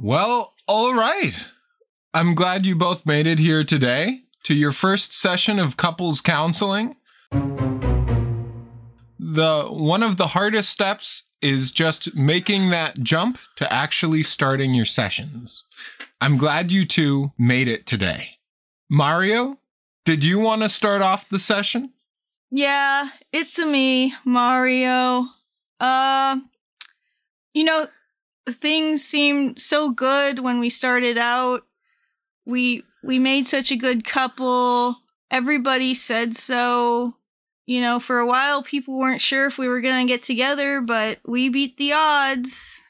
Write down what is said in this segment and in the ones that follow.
Well, all right. I'm glad you both made it here today to your first session of couples counseling. One of the hardest steps is just making that jump to actually starting your sessions. I'm glad you two made it today. Mario, did you want to start off the session? Yeah, it's me, Mario. Things seemed so good when we started out. We made such a good couple. Everybody said so. You know, for a while, people weren't sure if we were going to get together, but we beat the odds.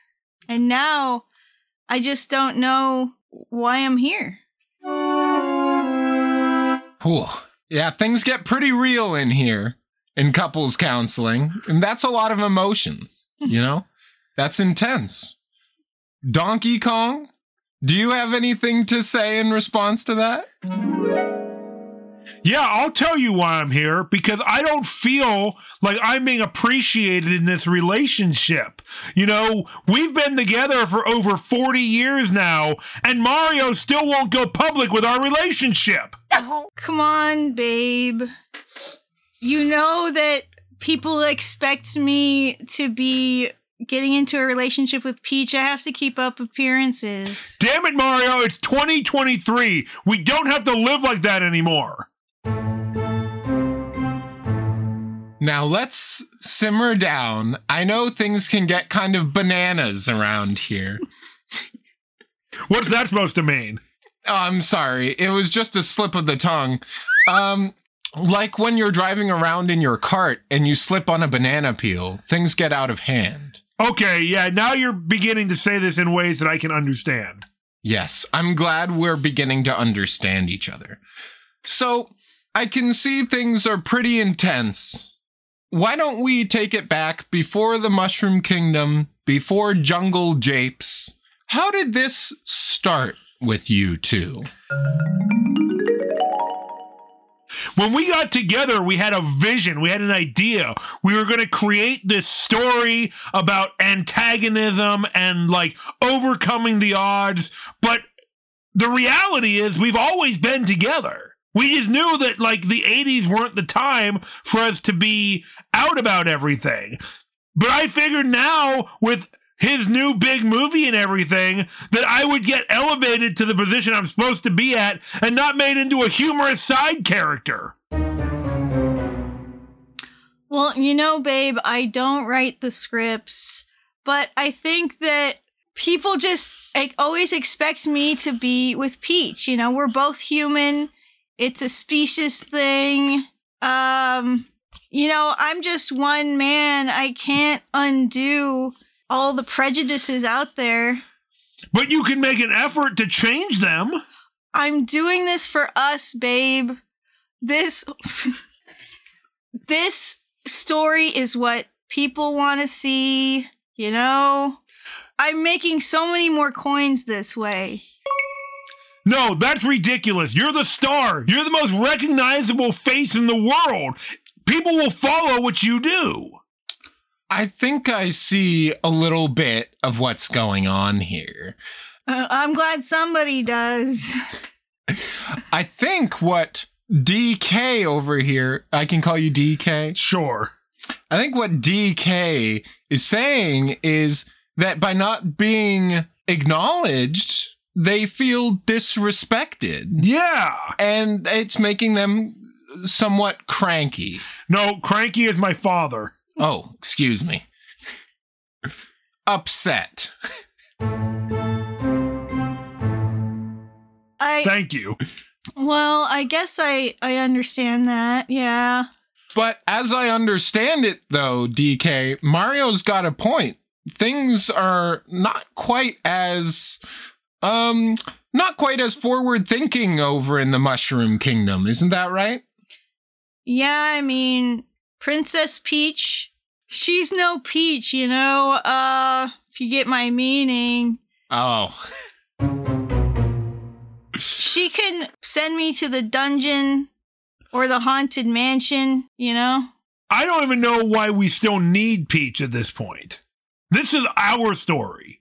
And now, I just don't know why I'm here. Cool. Yeah, things get pretty real in here, in couples counseling. And that's a lot of emotions, you know? That's intense. Donkey Kong, do you have anything to say in response to that? Yeah, I'll tell you why I'm here, because I don't feel like I'm being appreciated in this relationship. You know, we've been together for over 40 years now, and Mario still won't go public with our relationship. Come on, babe. You know that people expect me to be getting into a relationship with Peach. I have to keep up appearances. Damn it, Mario. It's 2023. We don't have to live like that anymore. Now let's simmer down. I know things can get kind of bananas around here. What's that supposed to mean? Oh, I'm sorry. It was just a slip of the tongue. Like when you're driving around in your cart and you slip on a banana peel, things get out of hand. Okay, yeah, now you're beginning to say this in ways that I can understand. Yes, I'm glad we're beginning to understand each other. So, I can see things are pretty intense. Why don't we take it back before the Mushroom Kingdom, before Jungle Japes? How did this start with you two? When we got together, we had a vision. We had an idea. We were going to create this story about antagonism and, like, overcoming the odds. But the reality is we've always been together. We just knew that, like, the 80s weren't the time for us to be out about everything. But I figured now, with his new big movie and everything, that I would get elevated to the position I'm supposed to be at and not made into a humorous side character. Well, you know, babe, I don't write the scripts, but I think that people just always expect me to be with Peach. You know, we're both human. It's a specious thing. You know, I'm just one man. I can't undo all the prejudices out there. But you can make an effort to change them. I'm doing this for us, babe. This story is what people want to see, you know? I'm making so many more coins this way. No, that's ridiculous. You're the star. You're the most recognizable face in the world. People will follow what you do. I think I see a little bit of what's going on here. I'm glad somebody does. I think what DK over here, I can call you DK? Sure. I think what DK is saying is that by not being acknowledged, they feel disrespected. Yeah. And it's making them somewhat cranky. No, cranky is my father. Oh, excuse me. Upset. Thank you. Well, I guess I understand that, yeah. But as I understand it, though, DK, Mario's got a point. Things are not quite as forward-thinking over in the Mushroom Kingdom. Isn't that right? Yeah, I mean, Princess Peach, she's no peach, you know, if you get my meaning. Oh. She can send me to the dungeon or the haunted mansion, you know? I don't even know why we still need Peach at this point. This is our story.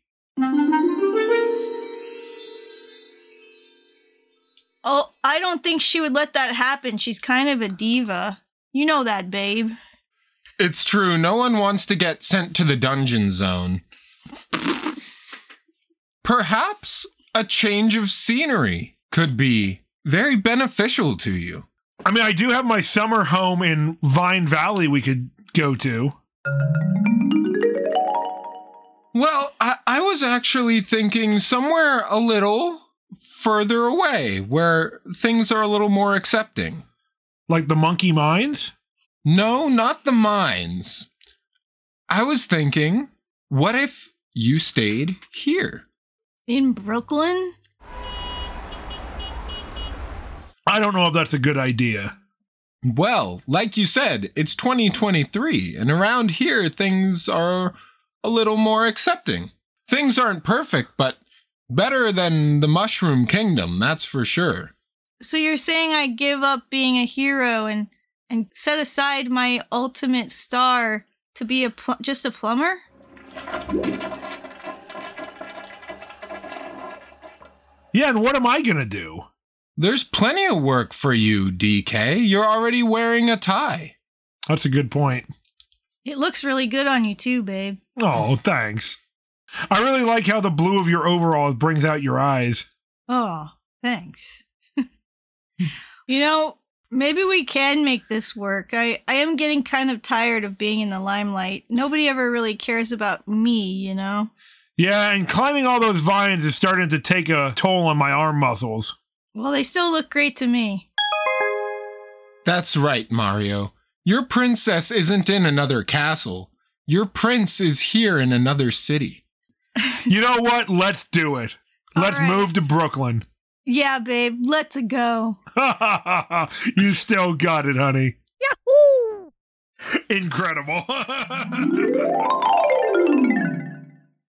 Oh, I don't think she would let that happen. She's kind of a diva. You know that, babe. It's true. No one wants to get sent to the dungeon zone. Perhaps a change of scenery could be very beneficial to you. I mean, I do have my summer home in Vine Valley we could go to. Well, I was actually thinking somewhere a little further away where things are a little more accepting. Like the Monkey Mines? No, not the mines. I was thinking, what if you stayed here? In Brooklyn? I don't know if that's a good idea. Well, like you said, it's 2023, and around here things are a little more accepting. Things aren't perfect, but better than the Mushroom Kingdom, that's for sure. So you're saying I give up being a hero and set aside my ultimate star to be just a plumber? Yeah, and what am I gonna do? There's plenty of work for you, DK. You're already wearing a tie. That's a good point. It looks really good on you too, babe. Oh, thanks. I really like how the blue of your overalls brings out your eyes. Oh, thanks. You know, maybe we can make this work. I am getting kind of tired of being in the limelight. Nobody ever really cares about me, you know? Yeah, and climbing all those vines is starting to take a toll on my arm muscles. Well, they still look great to me. That's right, Mario. Your princess isn't in another castle. Your prince is here in another city. You know what? Let's do it. Let's move to Brooklyn. Yeah, babe, let's go. You still got it, honey. Yahoo! Incredible.